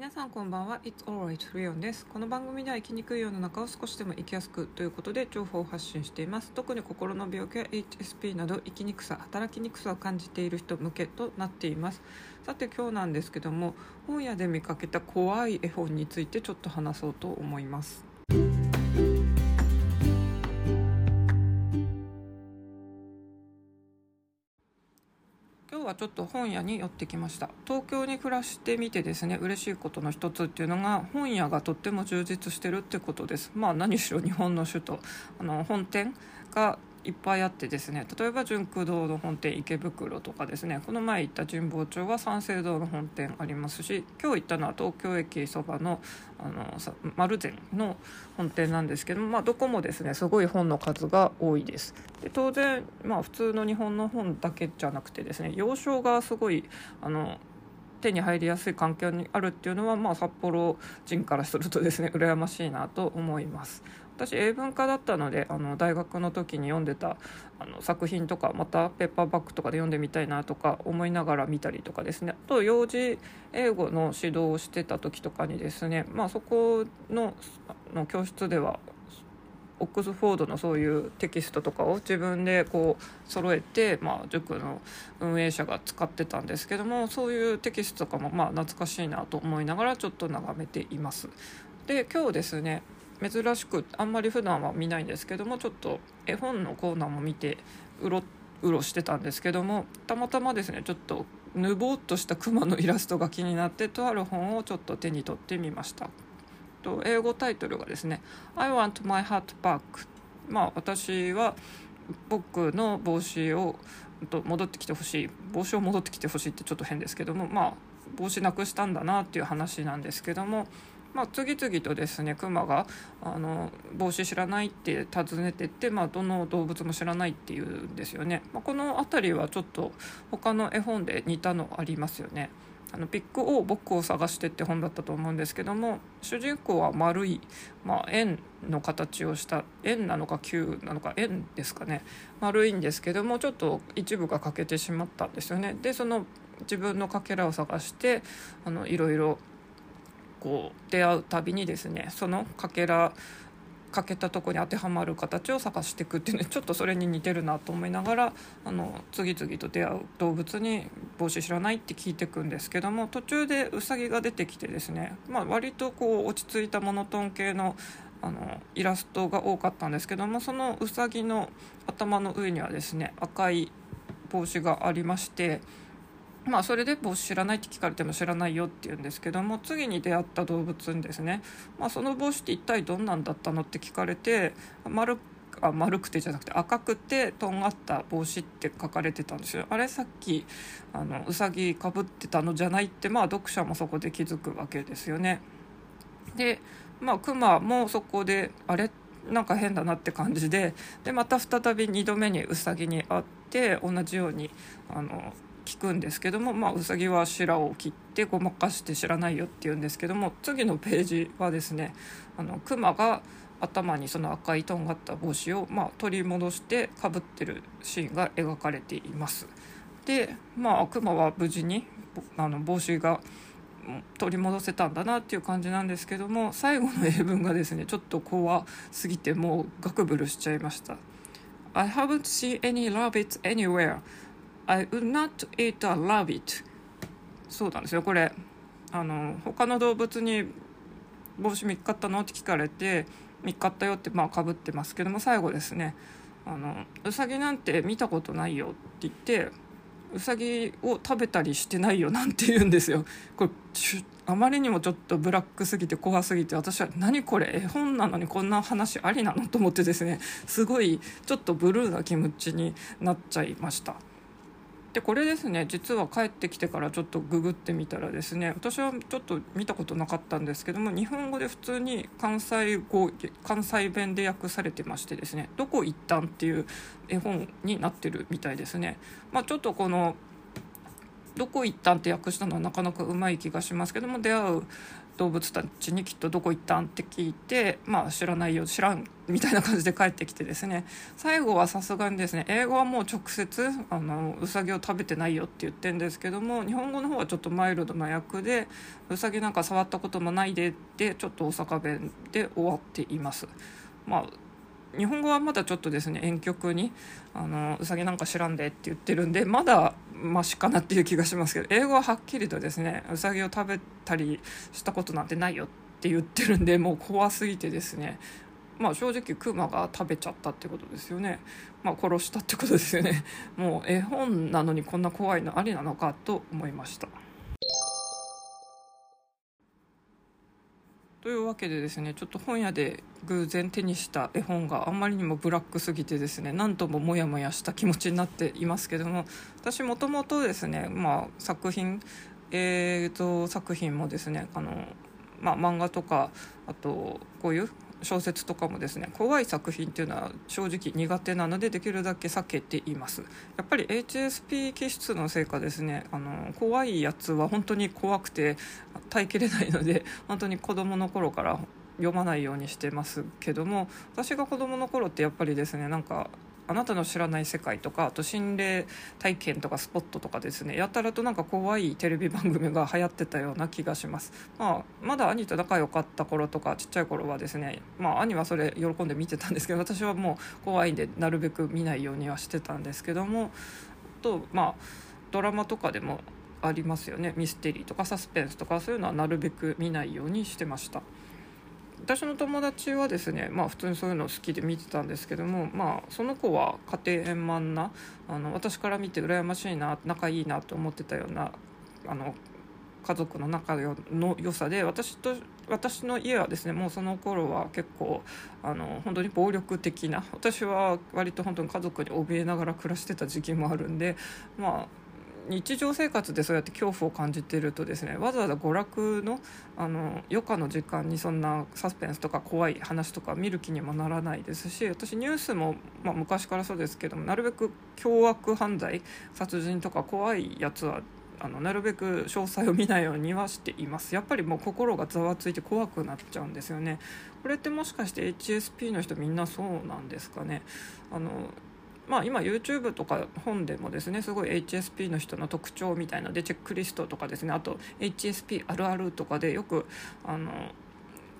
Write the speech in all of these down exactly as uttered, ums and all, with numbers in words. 皆さんこんばんは。 It's alright レオンです。この番組では生きにくい世の中を少しでも生きやすくということで情報を発信しています。特に心の病気や エイチエスピー など生きにくさ、働きにくさを感じている人向けとなっています。さて今日なんですけども、本屋で見かけた怖い絵本についてちょっと話そうと思います。今日はちょっと本屋に寄ってきました。東京に暮らしてみてですね、嬉しいことの一つっていうのが本屋がとっても充実してるってことです。まあ何しろ日本の首都、あの本店がいっぱいあってですね、例えば純駆堂の本店池袋とかですね、この前行った神保町は三省堂の本店ありますし、今日行ったのは東京駅そばのあの丸善の本店なんですけど、まあ、どこもですねすごい本の数が多いです。で当然、まあ、普通の日本の本だけじゃなくてですね、洋書がすごいあの手に入りやすい環境にあるっていうのは、まあ、札幌人からするとですね羨ましいなと思います。私英文科だったので、あの大学の時に読んでたあの作品とかまたペッパーバッグとかで読んでみたいなとか思いながら見たりとかですね、あと幼児英語の指導をしてた時とかにですね、まあ、そこ の, の教室ではオックスフォードのそういうテキストとかを自分でこう揃えて、まあ、塾の運営者が使ってたんですけども、そういうテキストとかもまあ懐かしいなと思いながらちょっと眺めています。で今日ですね、珍しくあんまり普段は見ないんですけども、ちょっと絵本のコーナーも見てうろうろしてたんですけども、たまたまですねちょっとぬぼーっとしたクマのイラストが気になってとある本をちょっと手に取ってみました。と英語タイトルがですね I want my hat back、 まあ私は僕の帽子を戻ってきてほしい、帽子を戻ってきてほしいってちょっと変ですけども、まあ帽子なくしたんだなっていう話なんですけども、まあ、次々とですねクマがあの帽子知らないって尋ねてって、まあ、どの動物も知らないっていうんですよね、まあ、この辺りはちょっと他の絵本で似たのありますよね。あのビッグオー僕を探してって本だったと思うんですけども、主人公は丸い、まあ、円の形をした円なのか球なのか円ですかね、丸いんですけどもちょっと一部が欠けてしまったんですよね。でその自分のかけらを探してあのいろいろこう出会うたびにですね、そのかけらかけたところに当てはまる形を探していくっていうね、ちょっとそれに似てるなと思いながら、あの次々と出会う動物に帽子知らないって聞いていくんですけども、途中でウサギが出てきてですね、まあ、割とこう落ち着いたモノトーン系のあのイラストが多かったんですけども、そのウサギの頭の上にはですね赤い帽子がありまして、まあ、それで帽子知らないって聞かれても知らないよって言うんですけども、次に出会った動物にですね、まあ、その帽子って一体どんなんだったのって聞かれて、丸、あ、丸くてじゃなくて赤くてとんがった帽子って書かれてたんですよ。あれさっきあのうさぎかぶってたのじゃないって、まあ、読者もそこで気づくわけですよね。で、まあ、クマもそこであれなんか変だなって感じで、でまた再びにどめにうさぎに会って同じようにあの聞くんですけども、まあ、うさぎはしらを切ってごまかして知らないよって言うんですけども、次のページはですねあのクマが頭にその赤いとんがった帽子を、まあ、取り戻してかぶってるシーンが描かれています。で、まあ、クマは無事にあの帽子が取り戻せたんだなっていう感じなんですけども、最後の英文がですねちょっと怖すぎてもうガクブルしちゃいました。 I haven't seen any rabbits anywhere I would not eat a rabbit。 そうなんですよ、これあの他の動物に帽子見っかったのって聞かれて見っかったよってまあかぶってますけども、最後ですねあのうさぎなんて見たことないよって言って、うさぎを食べたりしてないよなんて言うんですよ。これあまりにもちょっとブラックすぎて怖すぎて、私は何これ絵本なのにこんな話ありなのと思ってですね、すごいちょっとブルーな気持ちになっちゃいました。でこれですね、実は帰ってきてからちょっとググってみたらですね、私はちょっと見たことなかったんですけども、日本語で普通に関西語、関西弁で訳されてましてですね、どこ行ったんっていう絵本になってるみたいですね。まあ、ちょっとこのどこ行ったんって訳したのはなかなかうまい気がしますけども、出会う動物たちにきっとどこ行ったんって聞いて、まあ知らないよ知らんみたいな感じで帰ってきてですね、最後はさすがにですね、英語はもう直接あのうさぎを食べてないよって言ってるんですけども、日本語の方はちょっとマイルドな訳で、うさぎなんか触ったこともないででちょっと大阪弁で終わっています。まあ日本語はまだちょっとですね、遠曲にあのうさぎなんか知らんでって言ってるんで、まだマシかなっていう気がしますけど、英語ははっきりとですね、うさぎを食べたりしたことなんてないよって言ってるんで、もう怖すぎてですね、まあ正直クマが食べちゃったってことですよね。まあ殺したってことですよね。もう絵本なのにこんな怖いのありなのかと思いました。というわけでですね、ちょっと本屋で偶然手にした絵本があんまりにもブラックすぎてですね、何ともモヤモヤした気持ちになっていますけども、私もともとですね、まあ、作品映像作品もですね、あの、まあ、漫画とかあとこういう小説とかもですね、怖い作品っていうのは正直苦手なのでできるだけ避けています。やっぱり エイチエスピー 気質のせいかですね、あの怖いやつは本当に怖くて耐えきれないので、本当に子どもの頃から読まないようにしてますけども、私が子どもの頃ってやっぱりですね、なんかあなたの知らない世界とか、あと心霊体験とかスポットとかですね、やたらとなんか怖いテレビ番組が流行ってたような気がします。まあ、まだ兄と仲良かった頃とかちっちゃい頃はですね、まあ兄はそれ喜んで見てたんですけど、私はもう怖いんでなるべく見ないようにはしてたんですけども、あとまあドラマとかでもありますよね、ミステリーとかサスペンスとか、そういうのはなるべく見ないようにしてました。私の友達はですね、まあ、普通にそういうの好きで見てたんですけども、まあ、その子は家庭円満な、あの私から見て羨ましいな、仲いいなと思ってたようなあの家族の仲の良さで、私と私の家はですね、もうその頃は結構あの本当に暴力的な、私は割と本当に家族に怯えながら暮らしてた時期もあるんで、まあ日常生活でそうやって恐怖を感じているとですね、わざわざ娯楽の、あの余暇の時間にそんなサスペンスとか怖い話とか見る気にもならないですし、私ニュースも、まあ、昔からそうですけども、なるべく凶悪犯罪殺人とか怖いやつはあのなるべく詳細を見ないようにはしています。やっぱりもう心がざわついて怖くなっちゃうんですよね。これってもしかして エイチエスピー の人みんなそうなんですかね。あのまあ、今 YouTube とか本でもですね、すごい エイチエスピー の人の特徴みたいのでチェックリストとかですね、あと エイチエスピー あるあるとかでよくあの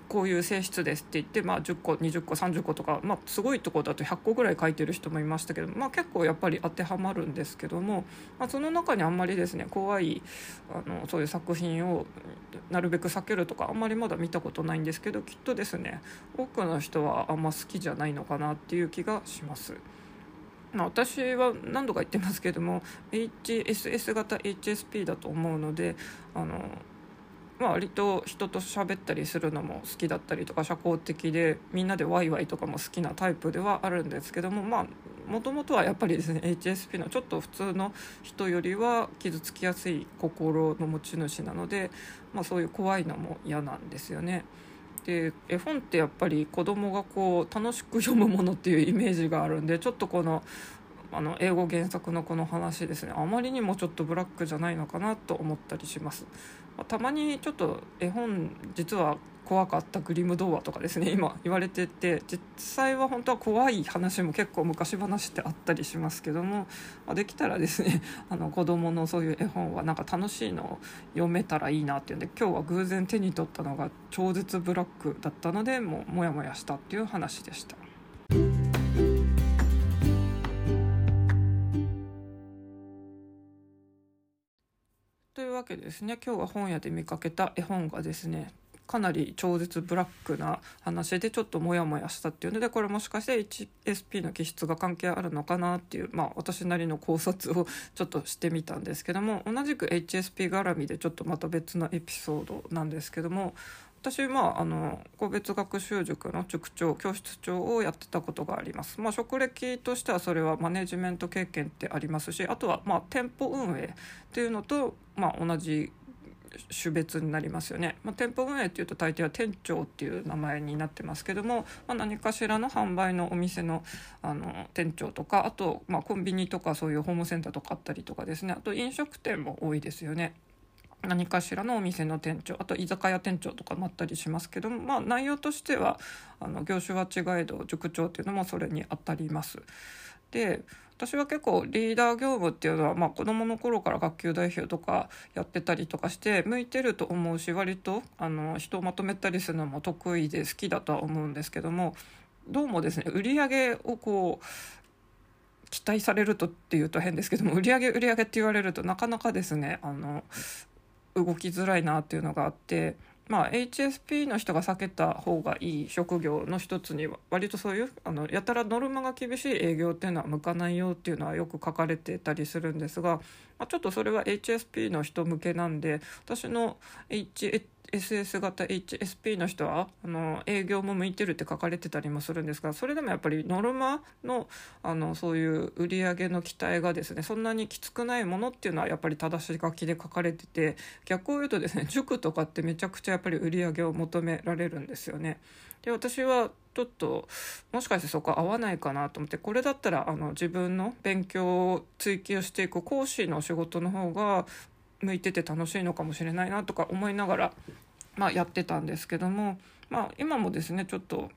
こういう性質ですって言って、まあ、じゅっこにじゅっこさんじゅっことか、まあ、すごいところだとひゃっこぐらい書いてる人もいましたけど、まあ、結構やっぱり当てはまるんですけども、まあ、その中にあんまりですね怖いあのそういう作品をなるべく避けるとかあんまりまだ見たことないんですけど、きっとですね多くの人はあんま好きじゃないのかなっていう気がします。私は何度か言ってますけども エイチエスエス型エイチエスピー だと思うので、あの、まあ、割と人と喋ったりするのも好きだったりとか社交的でみんなでワイワイとかも好きなタイプではあるんですけども、まあもともとはやっぱりですね エイチエスピー のちょっと普通の人よりは傷つきやすい心の持ち主なので、まあ、そういう怖いのも嫌なんですよね。で絵本ってやっぱり子供がこう楽しく読むものっていうイメージがあるんで、ちょっとこの、あの英語原作のこの話ですね、あまりにもちょっとブラックじゃないのかなと思ったりします。まあ、たまにちょっと絵本実は怖かったグリム童話とかですね今言われてて、実際は本当は怖い話も結構昔話ってあったりしますけども、まあ、できたらですねあの子供のそういう絵本はなんか楽しいのを読めたらいいなっていうんで、今日は偶然手に取ったのが超絶ブラックだったので、もうモヤモヤしたっていう話でした。というわけですね、今日は本屋で見かけた絵本がですねかなり超絶ブラックな話でちょっとモヤモヤしたっていうので、これもしかして エイチエスピー の気質が関係あるのかなっていう、まあ私なりの考察をちょっとしてみたんですけども、同じく エイチエスピー 絡みでちょっとまた別のエピソードなんですけども、私、まあ、あの個別学習塾の塾長教室長をやってたことがあります。まあ、職歴としてはそれはマネジメント経験ってありますし、あとはまあ店舗運営っていうのと、まあ、同じ種別になりますよね、まあ、店舗運営っていうと大抵は店長っていう名前になってますけども、まあ、何かしらの販売のお店 の, あの店長とか、あとまあコンビニとかそういうホームセンターとかあったりとかですね、あと飲食店も多いですよね。何かしらのお店の店長、あと居酒屋店長とかもあったりしますけども、まあ、内容としてはあの業種は違えど塾長っていうのもそれにあたります。で、私は結構リーダー業務っていうのは、まあ、子どもの頃から学級代表とかやってたりとかして向いてると思うし、割とあの人をまとめたりするのも得意で好きだとは思うんですけども、どうもですね、売り上げをこう期待されるとっていうと変ですけども、売り上げ売り上げって言われるとなかなかですね、あの動きづらいなっていうのがあって、まあ、エイチエスピー の人が避けた方がいい職業の一つには割とそういうあのやたらノルマが厳しい営業っていうのは向かないよっていうのはよく書かれてたりするんですが、まあ、ちょっとそれは エイチエスピー の人向けなんで、私の エイチエスエス型エイチエスピー の人はあの営業も向いてるって書かれてたりもするんですが、それでもやっぱりノルマ の, あのそういう売り上げの期待がですね、そんなにきつくないものっていうのはやっぱり正し書きで書かれてて、逆を言うとですね、塾とかってめちゃくちゃやっぱり売り上げを求められるんですよね。で、私はちょっともしかしてそこ合わないかなと思って、これだったらあの自分の勉強を追求していく講師の仕事の方が向いてて楽しいのかもしれないなとか思いながら、まあ、やってたんですけども、まあ、今もですねちょっと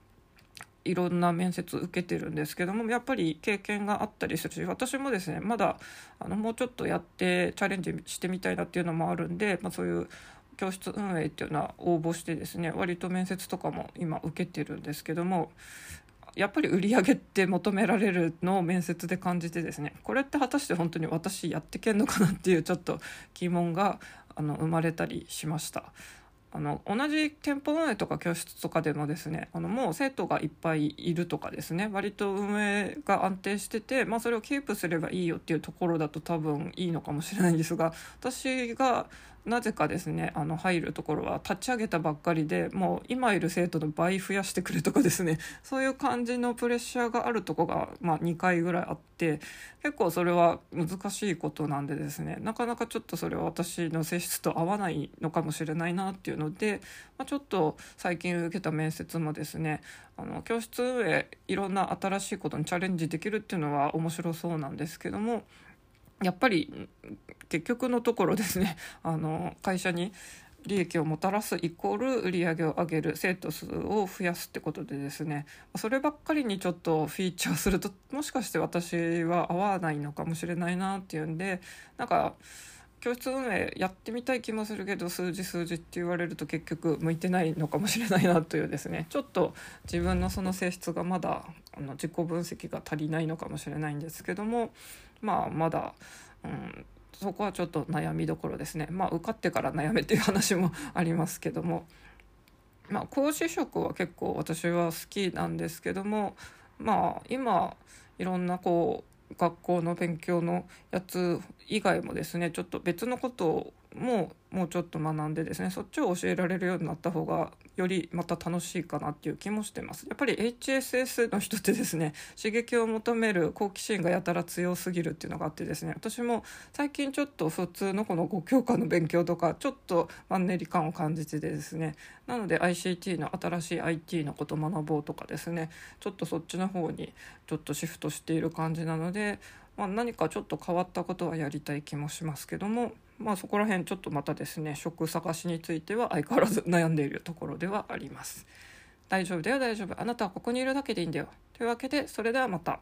いろんな面接受けてるんですけども、やっぱり経験があったりするし、私もですねまだあのもうちょっとやってチャレンジしてみたいなっていうのもあるんで、まあ、そういう教室運営っていうのは応募してですね、割と面接とかも今受けてるんですけども、やっぱり売り上げって求められるのを面接で感じてですね、これって果たして本当に私やってけんのかなっていうちょっと疑問があの生まれたりしました。あの同じ店舗運営とか教室とかでもですね、あのもう生徒がいっぱいいるとかですね、割と運営が安定してて、まあ、それをキープすればいいよっていうところだと多分いいのかもしれないんですが、私がなぜかですねあの入るところは立ち上げたばっかりで、もう今いる生徒の倍増やしてくれとかですね、そういう感じのプレッシャーがあるとこが、まあ、にかいぐらいあって、結構それは難しいことなんでですね、なかなかちょっとそれは私の性質と合わないのかもしれないなっていうので、まあ、ちょっと最近受けた面接もですね、あの教室運営いろんな新しいことにチャレンジできるっていうのは面白そうなんですけども、やっぱり結局のところですね、あの会社に利益をもたらすイコール売り上げを上げる、生徒数を増やすってことでですね、そればっかりにちょっとフィーチャーするともしかして私は合わないのかもしれないなっていうんで、なんか教室運営やってみたい気もするけど、数字数字って言われると結局向いてないのかもしれないなというですね、ちょっと自分のその性質がまだあの自己分析が足りないのかもしれないんですけども、まあまだ、うん、そこはちょっと悩みどころですね。まあ受かってから悩めっていう話もありますけども、まあ講師職は結構私は好きなんですけども、まあ今いろんなこう学校の勉強のやつ以外もですね、ちょっと別のことをもうもうちょっと学んでですね、そっちを教えられるようになった方がよりまた楽しいかなっていう気もしてます。やっぱり エイチエスエス の人ってですね、刺激を求める好奇心がやたら強すぎるっていうのがあってですね、私も最近ちょっと普通のこのご教科の勉強とかちょっとマンネリ感を感じてですね、なので アイシーティー の新しい アイティー のことを学ぼうとかですね、ちょっとそっちの方にちょっとシフトしている感じなので、まあ、何かちょっと変わったことはやりたい気もしますけども、まあ、そこら辺ちょっとまたですね、職探しについては相変わらず悩んでいるところではあります。大丈夫だよ大丈夫、あなたはここにいるだけでいいんだよ。というわけで、それではまた。